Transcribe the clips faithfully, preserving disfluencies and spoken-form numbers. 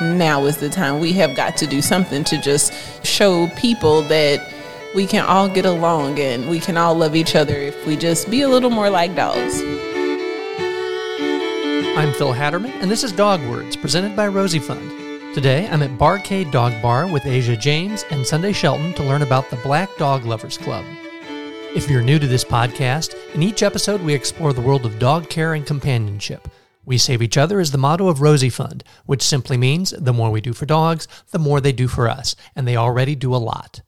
now is the time. We have got to do something to just show people that we can all get along and we can all love each other if we just be a little more like dogs. I'm Phil Hatterman, and this is Dog Words, presented by Rosie Fund. Today, I'm at Bar K Dog Bar with Asia James and Sunday Shelton to learn about the Black Dog Lovers Club. If you're new to this podcast, in each episode we explore the world of dog care and companionship. We save each other is the motto of Rosie Fund, which simply means the more we do for dogs, the more they do for us, and they already do a lot.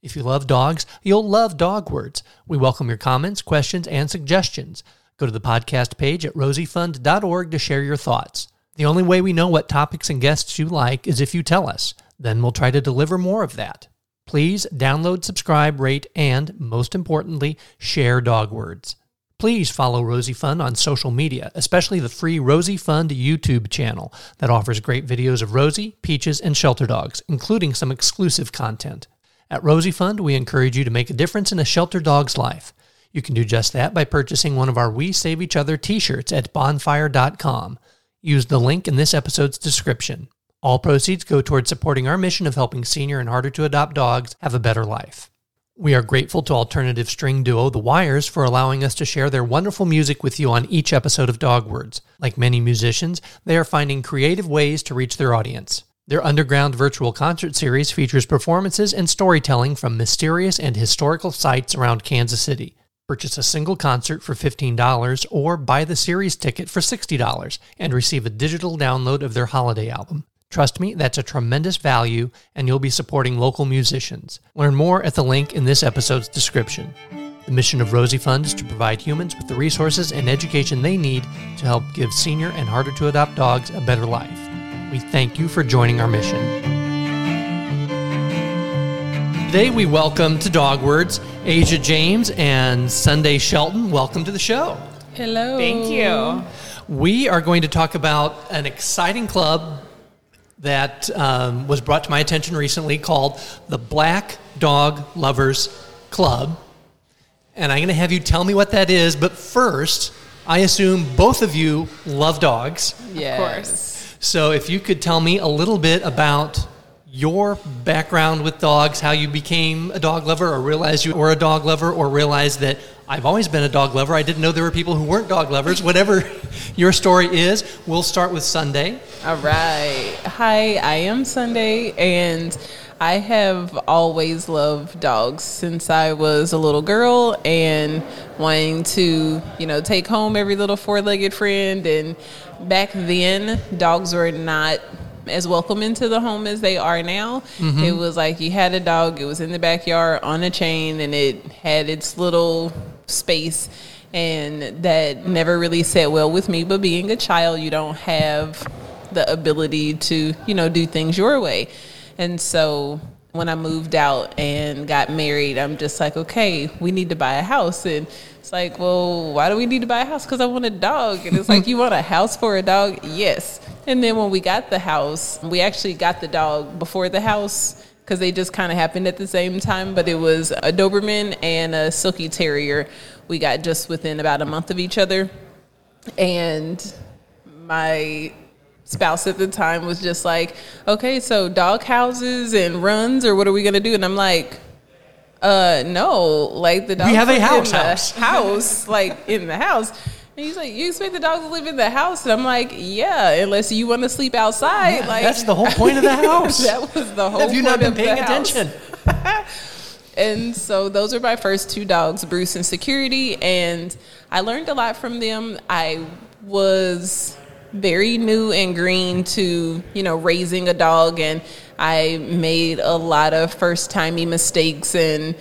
If you love dogs, you'll love Dog Words. We welcome your comments, questions, and suggestions. Go to the podcast page at rosie fund dot org to share your thoughts. The only way we know what topics and guests you like is if you tell us. Then we'll try to deliver more of that. Please download, subscribe, rate, and, most importantly, share Dog Words. Please follow Rosie Fund on social media, especially the free Rosie Fund YouTube channel that offers great videos of Rosie, Peaches, and shelter dogs, including some exclusive content. At Rosie Fund, we encourage you to make a difference in a shelter dog's life. You can do just that by purchasing one of our We Save Each Other t-shirts at bonfire dot com. Use the link in this episode's description. All proceeds go toward supporting our mission of helping senior and harder-to-adopt dogs have a better life. We are grateful to alternative string duo The Wires for allowing us to share their wonderful music with you on each episode of Dog Words. Like many musicians, they are finding creative ways to reach their audience. Their underground virtual concert series features performances and storytelling from mysterious and historical sites around Kansas City. Purchase a single concert for fifteen dollars or buy the series ticket for sixty dollars and receive a digital download of their holiday album. Trust me, that's a tremendous value, and you'll be supporting local musicians. Learn more at the link in this episode's description. The mission of Rosie Fund is to provide humans with the resources and education they need to help give senior and harder-to-adopt dogs a better life. We thank you for joining our mission. Today we welcome to Dog Words Asia James and Sunday Shelton. Welcome to the show. Hello. Thank you. We are going to talk about an exciting club that um, was brought to my attention recently called the Black Dog Lovers Club. And I'm going to have you tell me what that is. But first, I assume both of you love dogs. Yes. Of course. So if you could tell me a little bit about your background with dogs, how you became a dog lover or realized you were a dog lover or realized that I've always been a dog lover. I didn't know there were people who weren't dog lovers. Whatever your story is, we'll start with Sunday. All right. Hi, I am Sunday, and I have always loved dogs since I was a little girl and wanting to, you know, take home every little four-legged friend. And back then, dogs were not as welcome into the home as they are now. Mm-hmm. It was like you had a dog, it was in the backyard on a chain, and it had its little space. And that never really sat well with me. But being a child, you don't have the ability to, you know, do things your way. And so when I moved out and got married, I'm just like, okay, we need to buy a house. And it's like, well, why do we need to buy a house? Because I want a dog. And it's like, you want a house for a dog? Yes. And then when we got the house, we actually got the dog before the house because they just kind of happened at the same time. But it was a Doberman and a Silkie Terrier we got just within about a month of each other. And my spouse at the time was just like, okay, so dog houses and runs, or what are we going to do? And I'm like, uh, no, like the dog. We have a house, house. house, like in the house. And he's like, you expect the dog to live in the house? And I'm like, yeah, unless you want to sleep outside. Yeah, like that's the whole point of the house. That was the whole point of the house. Have you not been paying attention? And so those are my first two dogs, Bruce and Security, and I learned a lot from them. I was very new and green to, you know, raising a dog, and I made a lot of first-timey mistakes, and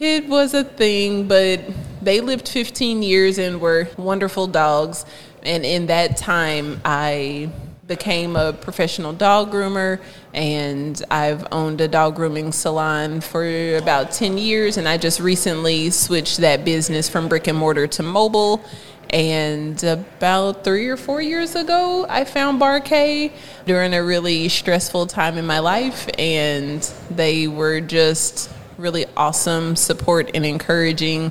it was a thing, but they lived fifteen years and were wonderful dogs, and in that time, I became a professional dog groomer, and I've owned a dog grooming salon for about ten years, and I just recently switched that business from brick and mortar to mobile. And about three or four years ago, I found Bar K during a really stressful time in my life, and they were just really awesome support and encouraging.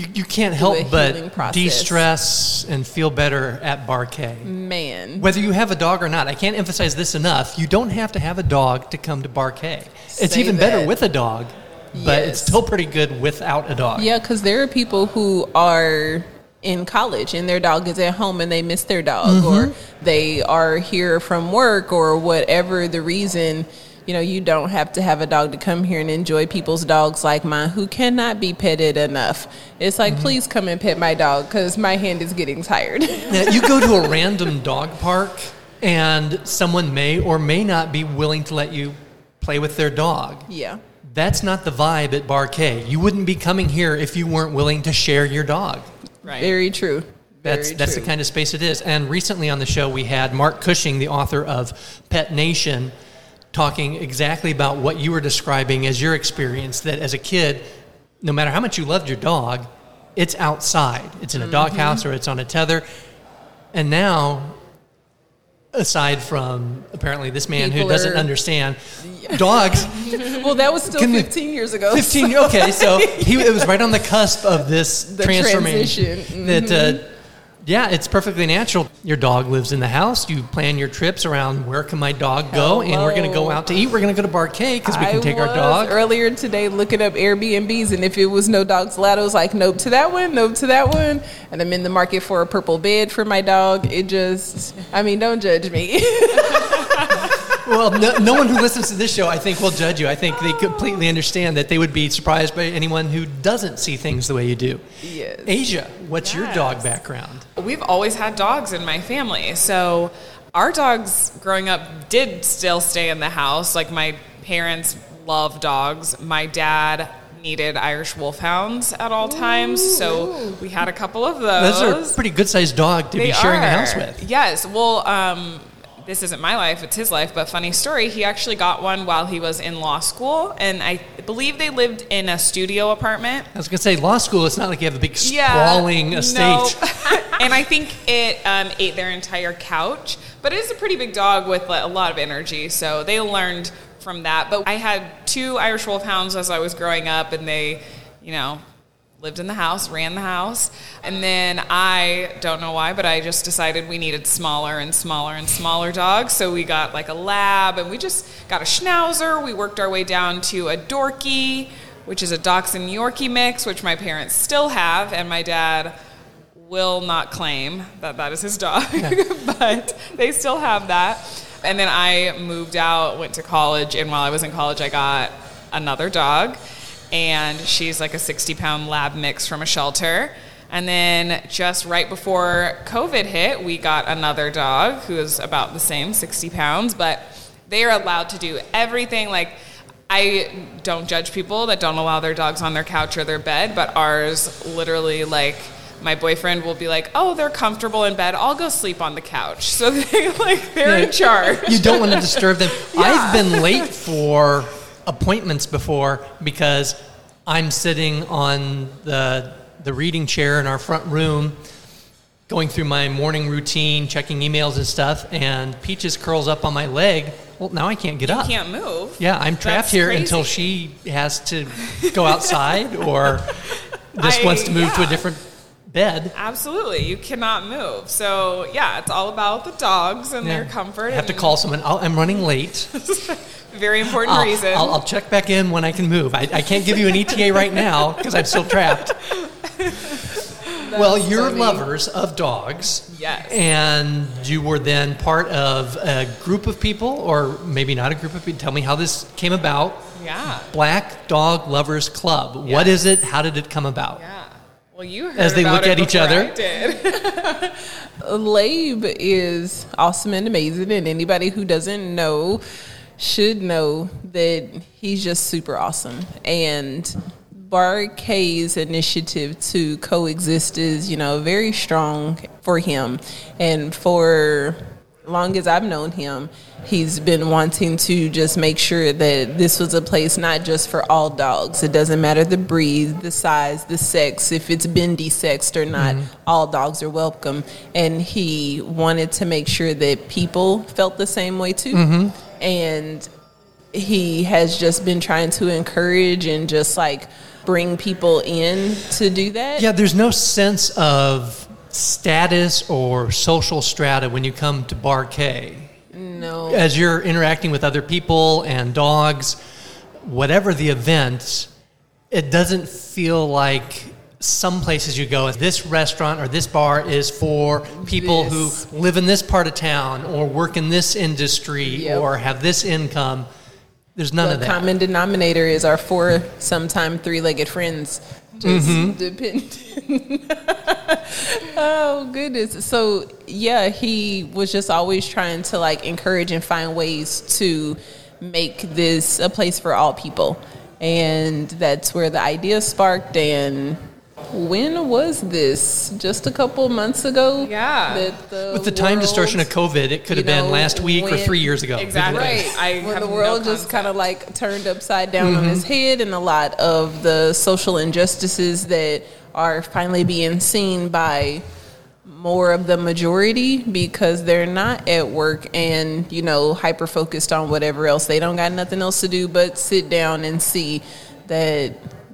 you, you can't help but de-stress and feel better at Bar K. Man. Whether you have a dog or not, I can't emphasize this enough, you don't have to have a dog to come to Bar K. Say it's even that. Better with a dog, but yes. It's still pretty good without a dog. Yeah, because there are people who are in college and their dog is at home and they miss their dog, mm-hmm. or they are here from work or whatever the reason. You know, you don't have to have a dog to come here and enjoy people's dogs like mine who cannot be petted enough. It's like, mm-hmm. please come and pet my dog because my hand is getting tired. Now, you go to a random dog park and someone may or may not be willing to let you play with their dog. Yeah. That's not the vibe at Bar K. You wouldn't be coming here if you weren't willing to share your dog. Right. Very true. That's Very that's true. The kind of space it is. And recently on the show, we had Mark Cushing, the author of Pet Nation, talking exactly about what you were describing as your experience, that as a kid, no matter how much you loved your dog, it's outside. It's in a mm-hmm. doghouse or it's on a tether. And now, aside from apparently this man People who doesn't are, understand dogs. Well, that was still fifteen years ago. fifteen, so. Okay, so he, it was right on the cusp of this the transformation. Transition. Mm-hmm. That, uh, yeah, it's perfectly natural. Your dog lives in the house. You plan your trips around where can my dog go, Hello. And we're going to go out to eat. We're going to go to Bar K because we can I take was our dog. Earlier today looking up Airbnbs, and if it was no dogs allowed, I was like, nope to that one, nope to that one. And I'm in the market for a purple bed for my dog. It just, I mean, don't judge me. Well, no, no one who listens to this show, I think, will judge you. I think they completely understand that they would be surprised by anyone who doesn't see things the way you do. Yes. Asia, what's yes. your dog background? We've always had dogs in my family. So our dogs growing up did still stay in the house. Like, my parents love dogs. My dad needed Irish Wolfhounds at all times, ooh, so ooh. We had a couple of those. Those are a pretty good-sized dog to they be sharing are. The house with. Yes. Well, um... this isn't my life, it's his life, but funny story, he actually got one while he was in law school, and I believe they lived in a studio apartment. I was going to say, law school, it's not like you have a big sprawling yeah, estate. No. And I think it um, ate their entire couch, but it is a pretty big dog with a lot of energy, so they learned from that. But I had two Irish Wolfhounds as I was growing up, and they, you know, lived in the house, ran the house, and then I don't know why, but I just decided we needed smaller and smaller and smaller dogs, so we got like a lab, and we just got a schnauzer. We worked our way down to a dorky, which is a dachshund Yorkie mix, which my parents still have, and my dad will not claim that that is his dog, yeah. But they still have that. And then I moved out, went to college, and while I was in college, I got another dog. And she's like a sixty-pound lab mix from a shelter. And then just right before COVID hit, we got another dog who is about the same, sixty pounds. But they are allowed to do everything. Like, I don't judge people that don't allow their dogs on their couch or their bed. But ours literally, like, my boyfriend will be like, oh, they're comfortable in bed. I'll go sleep on the couch. So, they like, they're yeah, in charge. You don't want to disturb them. Yeah. I've been late for appointments before because I'm sitting on the the reading chair in our front room going through my morning routine, checking emails and stuff, and Peaches curls up on my leg. Well, now I can't get you up. You can't move. Yeah, I'm trapped That's here crazy. Until she has to go outside or just I, wants to move yeah. to a different bed. Absolutely. You cannot move. So, yeah, it's all about the dogs and yeah. their comfort. I have to call someone. I'll, I'm running late. Very important I'll, reason. I'll, I'll check back in when I can move. I, I can't give you an E T A right now because I'm still trapped. Well, you're funny. Lovers of dogs. Yes. And you were then part of a group of people, or maybe not a group of people. Tell me how this came about. Yeah. Black Dog Lovers Club. Yes. What is it? How did it come about? Yeah. Well, you heard as they about look it at each other. I did. Labe is awesome and amazing, and anybody who doesn't know should know that he's just super awesome. And Bar K's initiative to coexist is, you know, very strong for him. And for long as I've known him, he's been wanting to just make sure that this was a place not just for all dogs. It doesn't matter the breed, the size, the sex, if it's been de-sexed or not, mm-hmm. all dogs are welcome. And he wanted to make sure that people felt the same way too. Mm-hmm. And he has just been trying to encourage and just like bring people in to do that. Yeah, there's no sense of status or social strata when you come to Bar K. No. As you're interacting with other people and dogs, whatever the event, it doesn't feel like some places you go, this restaurant or this bar is for people this. who live in this part of town or work in this industry yep. or have this income. There's none the of that. The common denominator is our four, sometimes three-legged friends. Just mm-hmm. depending. Oh, goodness. So, yeah, he was just always trying to, like, encourage and find ways to make this a place for all people. And that's where the idea sparked. And when was this? Just a couple months ago? Yeah. That the With the world, time distortion of COVID, it could have been know, last week when, or three years ago. Exactly. Right. I when have the world no just kind of like turned upside down mm-hmm. on its head, and a lot of the social injustices that are finally being seen by more of the majority because they're not at work and, you know, hyper-focused on whatever else. They don't got nothing else to do but sit down and see that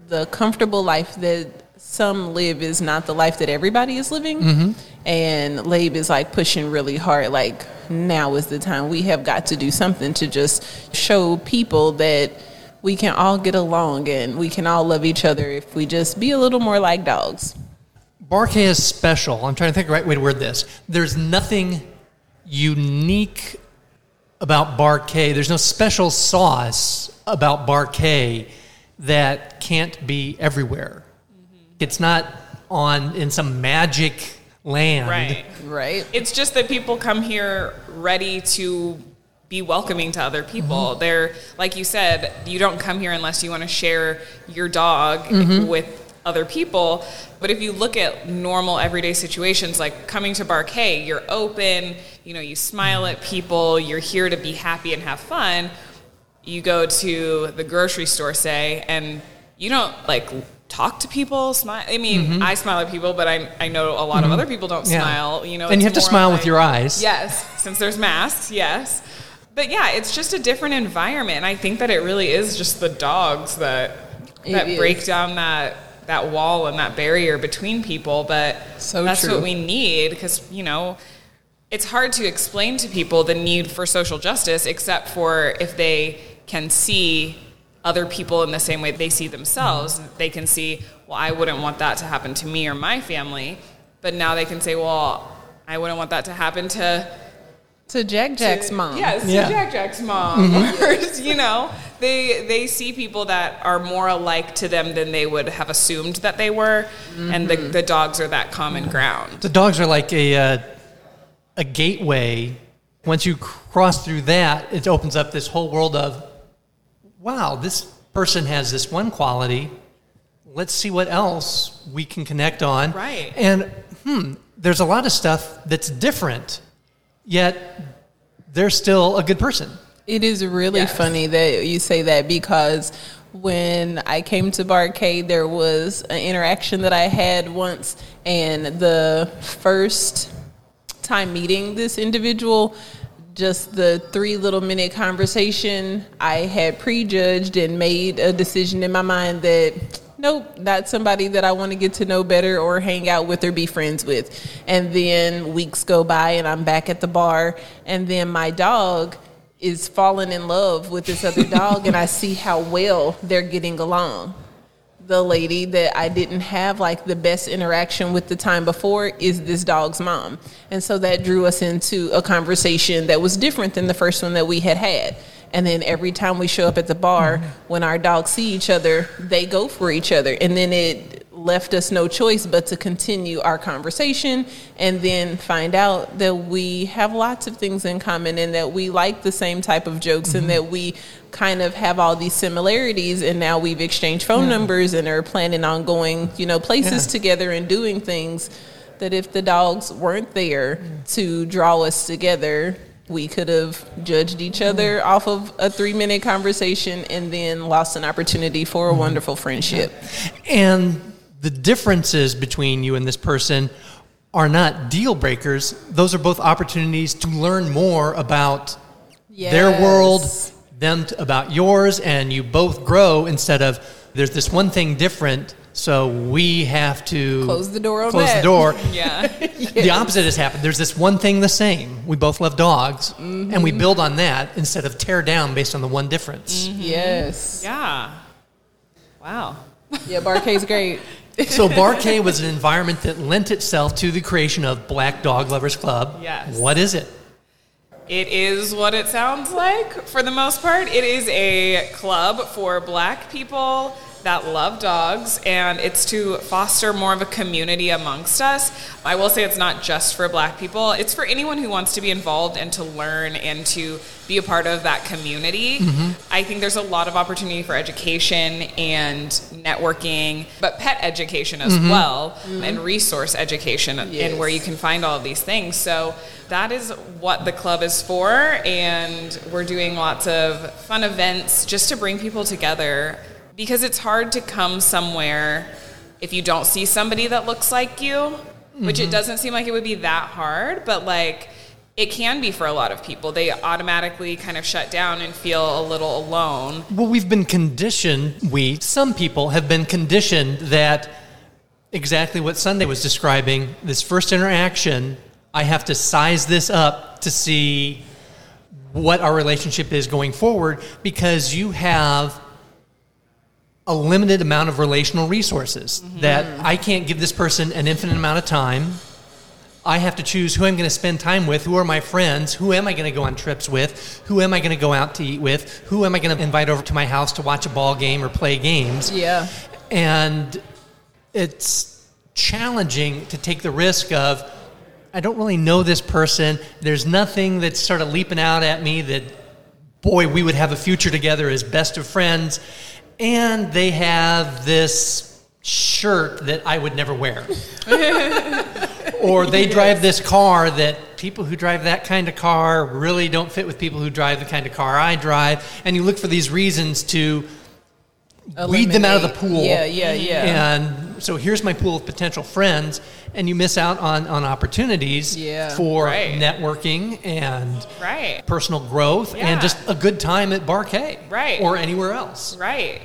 the comfortable life that some live is not the life that everybody is living. Mm-hmm. And Labe is like pushing really hard, like, now is the time. We have got to do something to just show people that we can all get along and we can all love each other if we just be a little more like dogs. Bar K is special. I'm trying to think of the right way to word this. There's nothing unique about Bar K. There's no special sauce about Bar K that can't be everywhere. It's not on in some magic land. Right. Right. It's just that people come here ready to be welcoming to other people. Mm-hmm. They're, like you said, you don't come here unless you want to share your dog mm-hmm. with other people. But if you look at normal everyday situations, like coming to Bar K, you're open, you know, you smile at people, you're here to be happy and have fun. You go to the grocery store, say, and you don't, like, talk to people, smile. I mean, mm-hmm. I smile at people, but I I know a lot mm-hmm. of other people don't yeah. smile. You know, and you have to smile like, with your eyes. Yes, since there's masks, yes. But yeah, it's just a different environment. And I think that it really is just the dogs that that it break is. down that that wall and that barrier between people. But so that's true. What we need, because, you know, it's hard to explain to people the need for social justice, except for if they can see other people in the same way they see themselves. They can see, well, I wouldn't want that to happen to me or my family. But now they can say, well, I wouldn't want that to happen to... To Jack Jack's to, mom. Yes, yeah. to Jack Jack's mom. Mm-hmm. You know, they they see people that are more alike to them than they would have assumed that they were. Mm-hmm. And the, the dogs are that common ground. The dogs are like a uh, a gateway. Once you cross through that, it opens up this whole world of, wow, this person has this one quality. Let's see what else we can connect on. Right. And hmm, there's a lot of stuff that's different, yet they're still a good person. It is really yes. funny that you say that, because when I came to Bar K, there was an interaction that I had once, and the first time meeting this individual, just the three little minute conversation, I had prejudged and made a decision in my mind that, nope, not somebody that I want to get to know better or hang out with or be friends with. And then weeks go by and I'm back at the bar, and then my dog is falling in love with this other dog, and I see how well they're getting along. The lady that I didn't have, like, the best interaction with the time before is this dog's mom. And so that drew us into a conversation that was different than the first one that we had had. And then every time we show up at the bar, when our dogs see each other, they go for each other. And then it left us no choice but to continue our conversation and then find out that we have lots of things in common and that we like the same type of jokes mm-hmm. and that we kind of have all these similarities, and now we've exchanged phone yeah. numbers and are planning on going, you know, places yeah. together and doing things that if the dogs weren't there yeah. to draw us together, we could have judged each other mm-hmm. off of a three-minute conversation and then lost an opportunity for a mm-hmm. wonderful friendship. And the differences between you and this person are not deal breakers. Those are both opportunities to learn more about yes. their world, them about yours, and you both grow instead of there's this one thing different, so we have to close the door on close it. the door. Yeah. Yes. The opposite has happened. There's this one thing the same. We both love dogs, mm-hmm. and we build on that instead of tear down based on the one difference. Mm-hmm. Yes. Yeah. Wow. Yeah, Bar K's great. So Bar K was an environment that lent itself to the creation of Black Dog Lovers Club. Yes. What is it? It is what it sounds like, for the most part. It is a club for black people that love dogs, and it's to foster more of a community amongst us. I will say it's not just for black people. It's for anyone who wants to be involved and to learn and to be a part of that community. Mm-hmm. I think there's a lot of opportunity for education and networking, but pet education as mm-hmm. well, mm-hmm. and resource education, yes. and where you can find all of these things. So that is what the club is for, and we're doing lots of fun events just to bring people together, because it's hard to come somewhere if you don't see somebody that looks like you, mm-hmm. which it doesn't seem like it would be that hard, but like, it can be for a lot of people. They automatically kind of shut down and feel a little alone. Well, we've been conditioned, we, some people have been conditioned that exactly what Sunday was describing, this first interaction, I have to size this up to see what our relationship is going forward, because you have a limited amount of relational resources, mm-hmm. that I can't give this person an infinite amount of time. I have to choose who I'm going to spend time with, who are my friends, who am I going to go on trips with, who am I going to go out to eat with, who am I going to invite over to my house to watch a ball game or play games. Yeah. And it's challenging to take the risk of, I don't really know this person. There's nothing that's sort of leaping out at me that, boy, we would have a future together as best of friends. And they have this shirt that I would never wear. Or they yes. drive this car that people who drive that kind of car really don't fit with people who drive the kind of car I drive. And you look for these reasons to eliminate. Weed them out of the pool. Yeah, yeah, yeah. And so here's my pool of potential friends, and you miss out on, on opportunities yeah. for right. networking and right. personal growth yeah. and just a good time at Bar K right. or anywhere else. Right.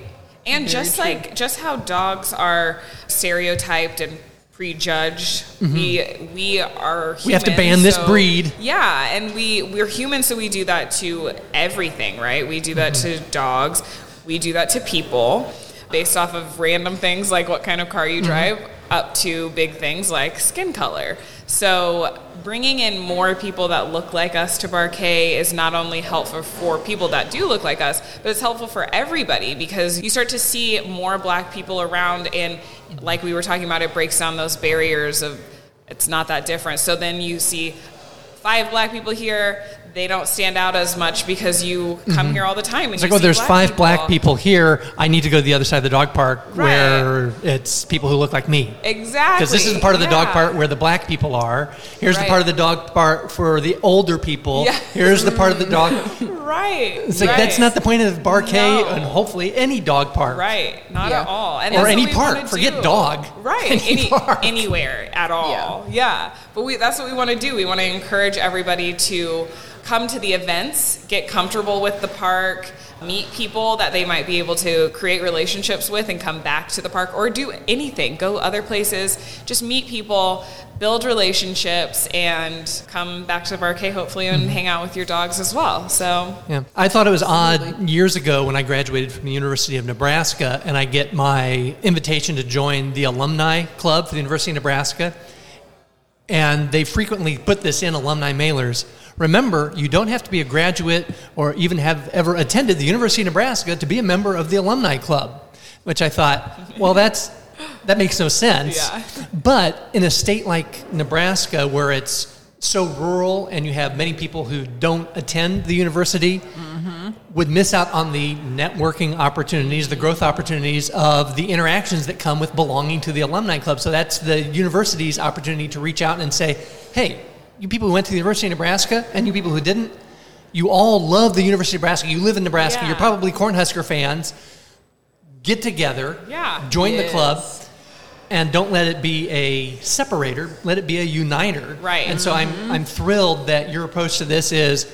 And Very just true. Like just how dogs are stereotyped and prejudged, mm-hmm. we we are human, we have to ban so, this breed. Yeah, and we we're human, so we do that to everything, right? We do that mm-hmm. to dogs. We do that to people based off of random things like what kind of car you drive mm-hmm. up to big things like skin color. So bringing in more people that look like us to Bar K is not only helpful for people that do look like us, but it's helpful for everybody, because you start to see more black people around, and like we were talking about, it breaks down those barriers of it's not that different. So then you see five black people here, they don't stand out as much because you come mm-hmm. here all the time. And it's like, oh, there's black five people. black people here. I need to go to the other side of the dog park right. where it's people who look like me. Exactly. Because this is the part of the yeah. dog park where the black people are. Here's right. the part of the dog park for the older people. Yeah. Here's the part of the dog. right. It's like, right. that's not the point of Bar K no. and hopefully any dog park. Right. Not yeah. at all. And or any park. Forget do. dog. Right. Any, any park. Anywhere at all. Yeah. yeah. But we, that's what we want to do. We want to encourage everybody to come to the events, get comfortable with the park, meet people that they might be able to create relationships with and come back to the park, or do anything, go other places, just meet people, build relationships, and come back to the Bar K hopefully and hang out with your dogs as well. So yeah, I thought it was odd years ago when I graduated from the University of Nebraska and I get my invitation to join the alumni club for the University of Nebraska. And they frequently put this in alumni mailers. Remember, you don't have to be a graduate or even have ever attended the University of Nebraska to be a member of the alumni club, which I thought, well, that's that makes no sense. Yeah. But in a state like Nebraska, where it's so rural and you have many people who don't attend the university, mm-hmm. would miss out on the networking opportunities, the growth opportunities of the interactions that come with belonging to the alumni club. So that's the university's opportunity to reach out and say, hey, you people who went to the University of Nebraska and you people who didn't, you all love the University of Nebraska. You live in Nebraska. Yeah. You're probably Cornhusker fans. Get together. Yeah. Join yes. the club. And don't let it be a separator. Let it be a uniter. Right. And mm-hmm. so I'm I'm thrilled that your approach to this is,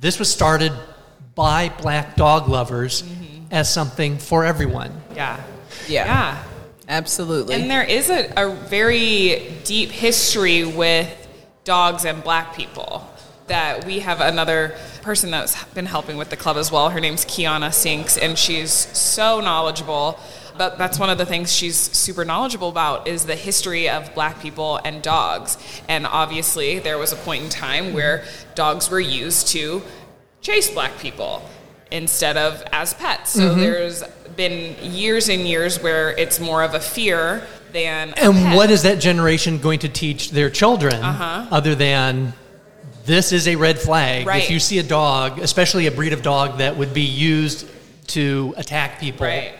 this was started by Black dog lovers mm-hmm. as something for everyone. Yeah. Yeah. Yeah. Absolutely. And there is a, a very deep history with dogs and Black people that we have another person that's been helping with the club as well. Her name's Kiana Sinks, and she's so knowledgeable. But that's one of the things she's super knowledgeable about is the history of Black people and dogs. And obviously there was a point in time where dogs were used to chase Black people instead of as pets. So mm-hmm. there's been years and years where it's more of a fear than a And pet. What is that generation going to teach their children uh-huh. other than this is a red flag? Right. If you see a dog, especially a breed of dog that would be used to attack people. Right.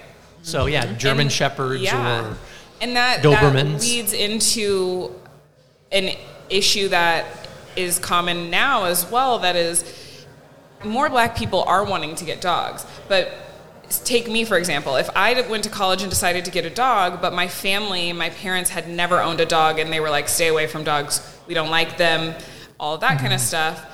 So yeah, German and, Shepherds yeah. or and that, Dobermans. That leads into an issue that is common now as well, that is more Black people are wanting to get dogs. But take me, for example. If I went to college and decided to get a dog, but my family, my parents had never owned a dog, and they were like, stay away from dogs, we don't like them, all that mm-hmm. kind of stuff,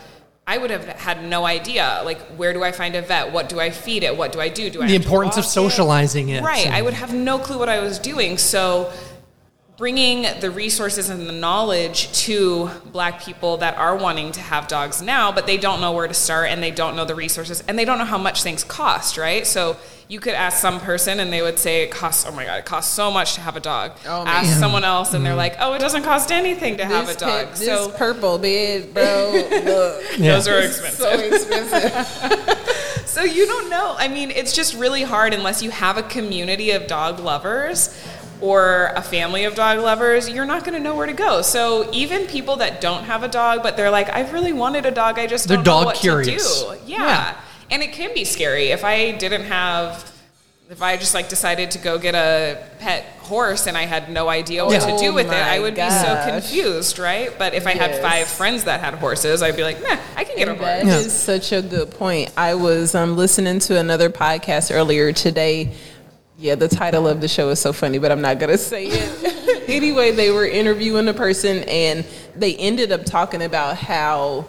I would have had no idea, like, where do I find a vet? What do I feed it? What do I do? Do I the importance of socializing it? it. Right. So. I would have no clue what I was doing. So bringing the resources and the knowledge to Black people that are wanting to have dogs now, but they don't know where to start, and they don't know the resources, and they don't know how much things cost, right? So you could ask some person, and they would say, it costs, oh my God, it costs so much to have a dog. Oh, ask man. someone else, and they're like, oh, it doesn't cost anything to this have a dog. Pit, so this purple bed, bro, look. Yeah. Those are expensive. So expensive. So you don't know. I mean, it's just really hard unless you have a community of dog lovers or a family of dog lovers, you're not going to know where to go. So even people that don't have a dog, but they're like, I've really wanted a dog, I just don't they're know what curious. to do. Yeah. yeah. And it can be scary. If I didn't have, if I just like decided to go get a pet horse and I had no idea what yeah. to do with oh it, I would gosh. be so confused, right? But if yes. I had five friends that had horses, I'd be like, nah, I can get and a horse. That yeah. is such a good point. I was um, listening to another podcast earlier today. Yeah, the title of the show is so funny, but I'm not going to say it. Anyway, they were interviewing a person, and they ended up talking about how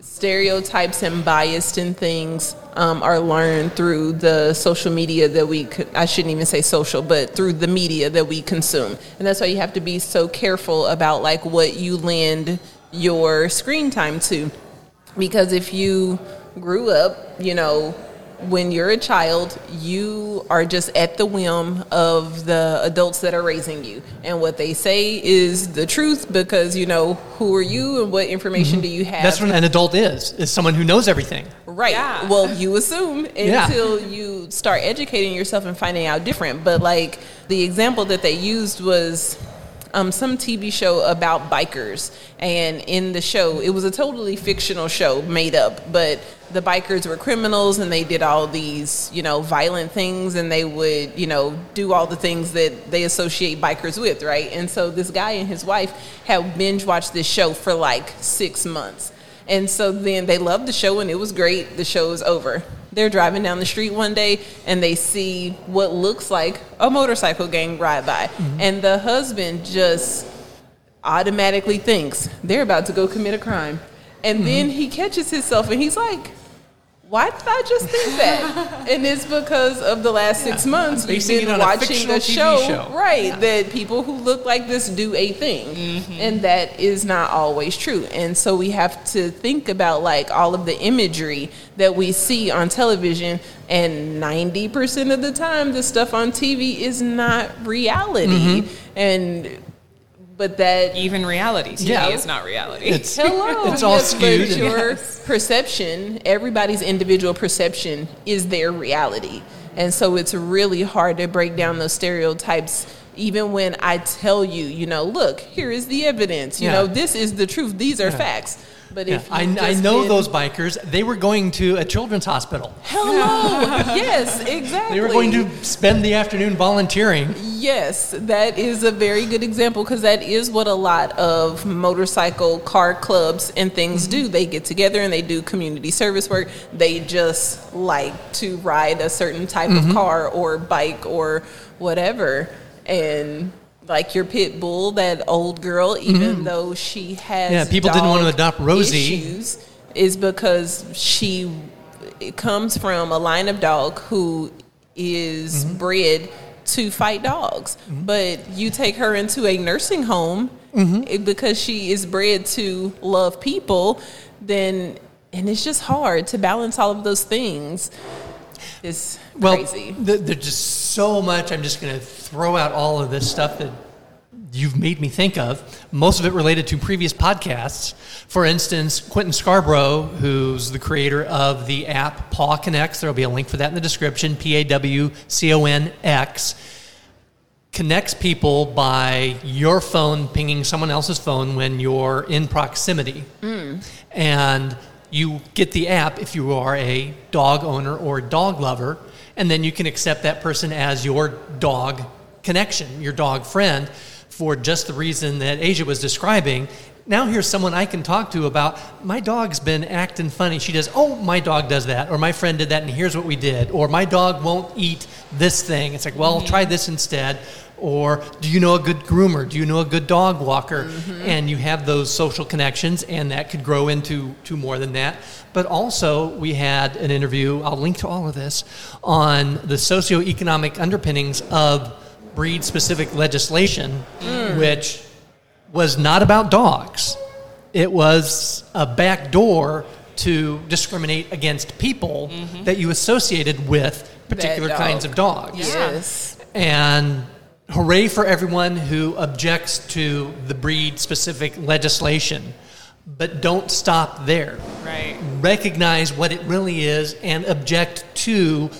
stereotypes and bias and things um, are learned through the social media that we could, I shouldn't even say social, but through the media that we consume. And that's why you have to be so careful about like what you lend your screen time to. Because if you grew up, you know, when you're a child, you are just at the whim of the adults that are raising you. And what they say is the truth because, you know, who are you and what information mm-hmm. do you have? That's what an adult is, is someone who knows everything. Right. Yeah. Well, you assume until yeah. you start educating yourself and finding out different. But, like, the example that they used was um, some T V show about bikers. And in the show, it was a totally fictional show made up, but the bikers were criminals, and they did all these, you know, violent things, and they would, you know, do all the things that they associate bikers with, right? And so this guy and his wife had binge-watched this show for, like, six months. And so then they loved the show, and it was great. The show is over. They're driving down the street one day, and they see what looks like a motorcycle gang ride by. Mm-hmm. And the husband just automatically thinks, they're about to go commit a crime. And mm-hmm. then he catches himself, and he's like, why did I just think that? And it's because of the last yeah. six months we've been watching a, a show, show, right, yeah. that people who look like this do a thing. Mm-hmm. And that is not always true. And so we have to think about, like, all of the imagery that we see on television, and ninety percent of the time the stuff on T V is not reality. Mm-hmm. And but that even reality T V yeah. is not reality. It's, Hello. It's all yes, skewed. But your yes. perception, everybody's individual perception is their reality. And so it's really hard to break down those stereotypes, even when I tell you, you know, look, here is the evidence. You yeah. know, this is the truth. These are yeah. facts. But yeah. if I, I know been, those bikers, they were going to a children's hospital. Hello. Yes, exactly. They were going to spend the afternoon volunteering. Yes, that is a very good example, because that is what a lot of motorcycle car clubs and things mm-hmm. do. They get together and they do community service work. They just like to ride a certain type mm-hmm. of car or bike or whatever. And like your pit bull, that old girl, even mm-hmm. though she has yeah, people didn't want to adopt Rosie. Issues, is because she it comes from a line of dog who is mm-hmm. bred to fight dogs. Mm-hmm. But you take her into a nursing home mm-hmm. because she is bred to love people, then and it's just hard to balance all of those things. It's well, crazy. Th- there's just so much. I'm just going to throw out all of this stuff that you've made me think of, most of it related to previous podcasts. For instance, Quentin Scarborough, who's the creator of the app Paw Connects, there'll be a link for that in the description, P A W C O N X, connects people by your phone pinging someone else's phone when you're in proximity. Mm. And you get the app if you are a dog owner or dog lover, and then you can accept that person as your dog connection, your dog friend, for just the reason that Asia was describing. Now here's someone I can talk to about, my dog's been acting funny. She does, oh, my dog does that, or my friend did that, and here's what we did, or my dog won't eat this thing. It's like, well, mm-hmm. try this instead, or do you know a good groomer? Do you know a good dog walker? Mm-hmm. And you have those social connections, and that could grow into to more than that. But also, we had an interview, I'll link to all of this, on the socioeconomic underpinnings of breed-specific legislation, mm. which was not about dogs. It was a backdoor to discriminate against people mm-hmm. that you associated with particular kinds of dogs. Yes. And hooray for everyone who objects to the breed-specific legislation. But don't stop there. Right. Recognize what it really is and object to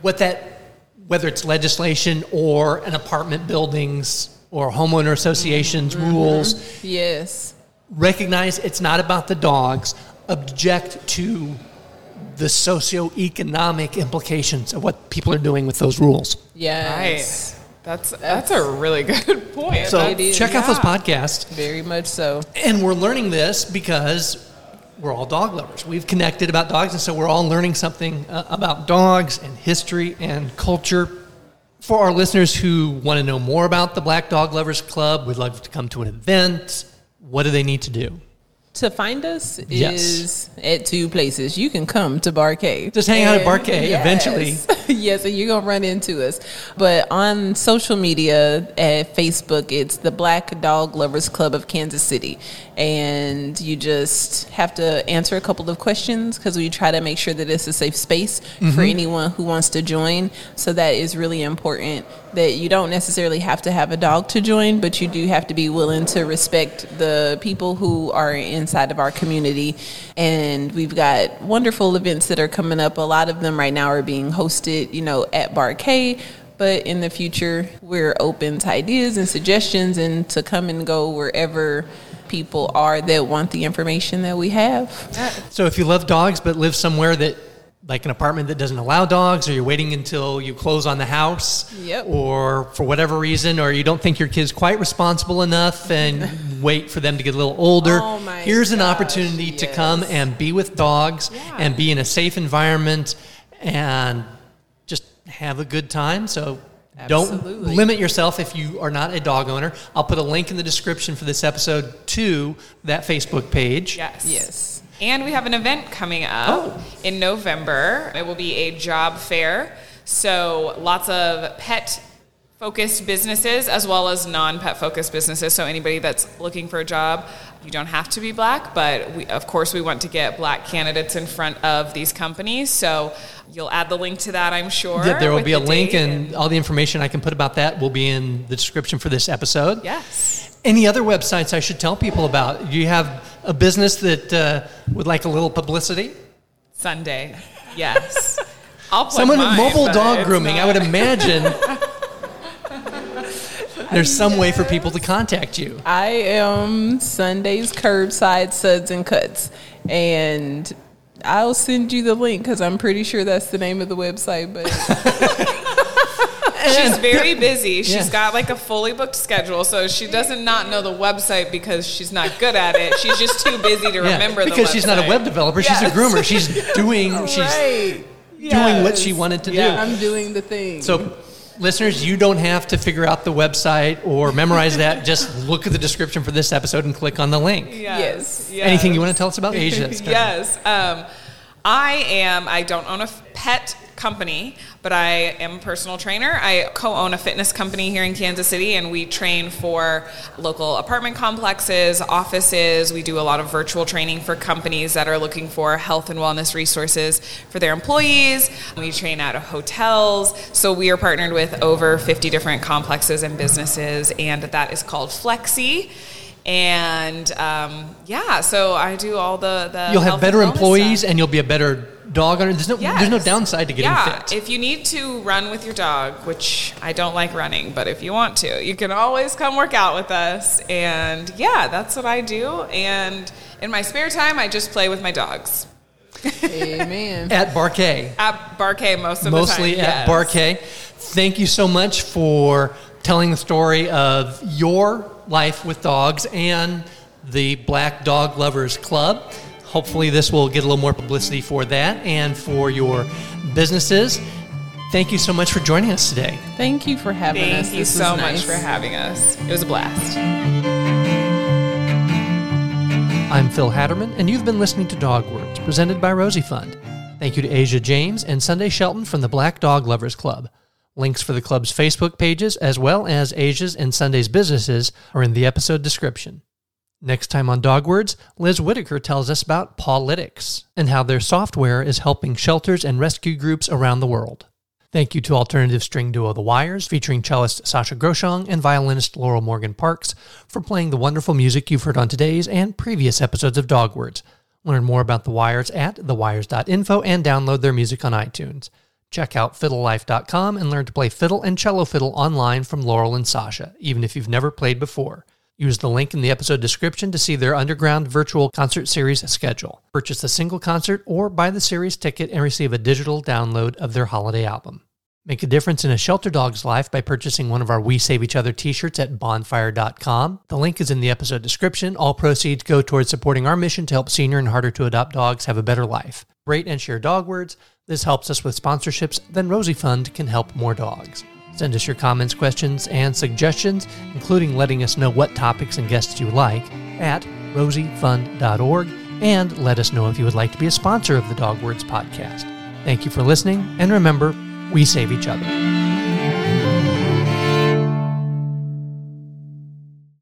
what that, whether it's legislation or an apartment buildings or homeowner associations mm-hmm. rules. Yes. Recognize it's not about the dogs. Object to the socioeconomic implications of what people are doing with those rules. Yes. Right. That's, that's that's a really good point. So that's, check yeah. out those podcasts. Very much so. And we're learning this because we're all dog lovers. We've connected about dogs, and so we're all learning something uh, about dogs and history and culture. For our listeners who want to know more about the Black Dog Lovers Club, we'd love to come to an event. What do they need to do? To find us yes. is at two places. You can come to Bar K. Just hang and out at Bar K yes. eventually. Yes, and you're going to run into us. But on social media, at Facebook, it's the Black Dog Lovers Club of Kansas City. And you just have to answer a couple of questions because we try to make sure that it's a safe space mm-hmm. for anyone who wants to join. So that is really important, that you don't necessarily have to have a dog to join, but you do have to be willing to respect the people who are in inside of our community. And we've got wonderful events that are coming up. A lot of them right now are being hosted, you know, at Bar K, but in the future we're open to ideas and suggestions and to come and go wherever people are that want the information that we have. So if you love dogs but live somewhere that, like an apartment that doesn't allow dogs, or you're waiting until you close on the house, yep. or for whatever reason, or you don't think your kid's quite responsible enough and wait for them to get a little older, oh my here's gosh, an opportunity yes. to come and be with dogs yeah. and be in a safe environment and just have a good time. So absolutely. Don't limit yourself if you are not a dog owner. I'll put a link in the description for this episode to that Facebook page. Yes. Yes. And we have an event coming up oh. in November. It will be a job fair. So lots of pet-focused businesses as well as non-pet-focused businesses. So anybody that's looking for a job, you don't have to be Black, but we, of course we want to get Black candidates in front of these companies. So you'll add the link to that, I'm sure. Yeah, there will be a link, and all the information I can put about that will be in the description for this episode. Yes. Any other websites I should tell people about? You have a business that uh, would like a little publicity? Sunday, yes. I'll plug someone with mobile dog grooming, not. I would imagine there's some yes. way for people to contact you. I am Sunday's Curbside Suds and Cuts, and I'll send you the link because I'm pretty sure that's the name of the website, but... She's very busy. She's yeah. got like a fully booked schedule, so she doesn't not know the website because she's not good at it. She's just too busy to yeah, remember the website. Because she's not a web developer. Yes. She's a groomer. She's doing right. she's yes. doing what she wanted to yeah, do. I'm doing the thing. So, listeners, you don't have to figure out the website or memorize that. Just look at the description for this episode and click on the link. Yes. yes. Anything you want to tell us about Asia? Yes. Um, I am, I don't own a pet company, but I am a personal trainer. I co-own a fitness company here in Kansas City, and we train for local apartment complexes, offices. We do a lot of virtual training for companies that are looking for health and wellness resources for their employees. We train out of hotels. So we are partnered with over fifty different complexes and businesses, and that is called Flexi. And um, yeah, so I do all the, the you'll have better employees stuff. And you'll be a better dog owner. There's no yes. there's no downside to getting yeah. fit. If you need to run with your dog, which I don't like running, but if you want to, you can always come work out with us. And yeah, that's what I do. And in my spare time, I just play with my dogs. Amen. At Bar K. At Bar K most of Mostly the time. Mostly at yes. Bar K. Thank you so much for telling the story of your life with dogs and the Black Dog Lovers Club. Hopefully this will get a little more publicity for that and for your businesses. Thank you so much for joining us today. Thank you for having Thank us. Thank you this so nice. much for having us. It was a blast. I'm Phil Hatterman, and you've been listening to Dog Words, presented by Rosie Fund. Thank you to Asia James and Sunday Shelton from the Black Dog Lovers Club. Links for the club's Facebook pages, as well as Asia's and Sunday's businesses, are in the episode description. Next time on Dog Words, Liz Whitaker tells us about Pawlytics and how their software is helping shelters and rescue groups around the world. Thank you to alternative string duo The Wires, featuring cellist Sasha Groshong and violinist Laurel Morgan Parks, for playing the wonderful music you've heard on today's and previous episodes of Dog Words. Learn more about The Wires at the wires dot info and download their music on iTunes. Check out fiddle life dot com and learn to play fiddle and cello fiddle online from Laurel and Sasha, even if you've never played before. Use the link in the episode description to see their underground virtual concert series schedule. Purchase a single concert or buy the series ticket and receive a digital download of their holiday album. Make a difference in a shelter dog's life by purchasing one of our We Save Each Other t-shirts at bonfire dot com. The link is in the episode description. All proceeds go towards supporting our mission to help senior and harder to adopt dogs have a better life. Rate and share Dog Words. This helps us with sponsorships, then Rosie Fund can help more dogs. Send us your comments, questions, and suggestions, including letting us know what topics and guests you like, at rosie fund dot org, and let us know if you would like to be a sponsor of the Dog Words podcast. Thank you for listening, and remember, we save each other.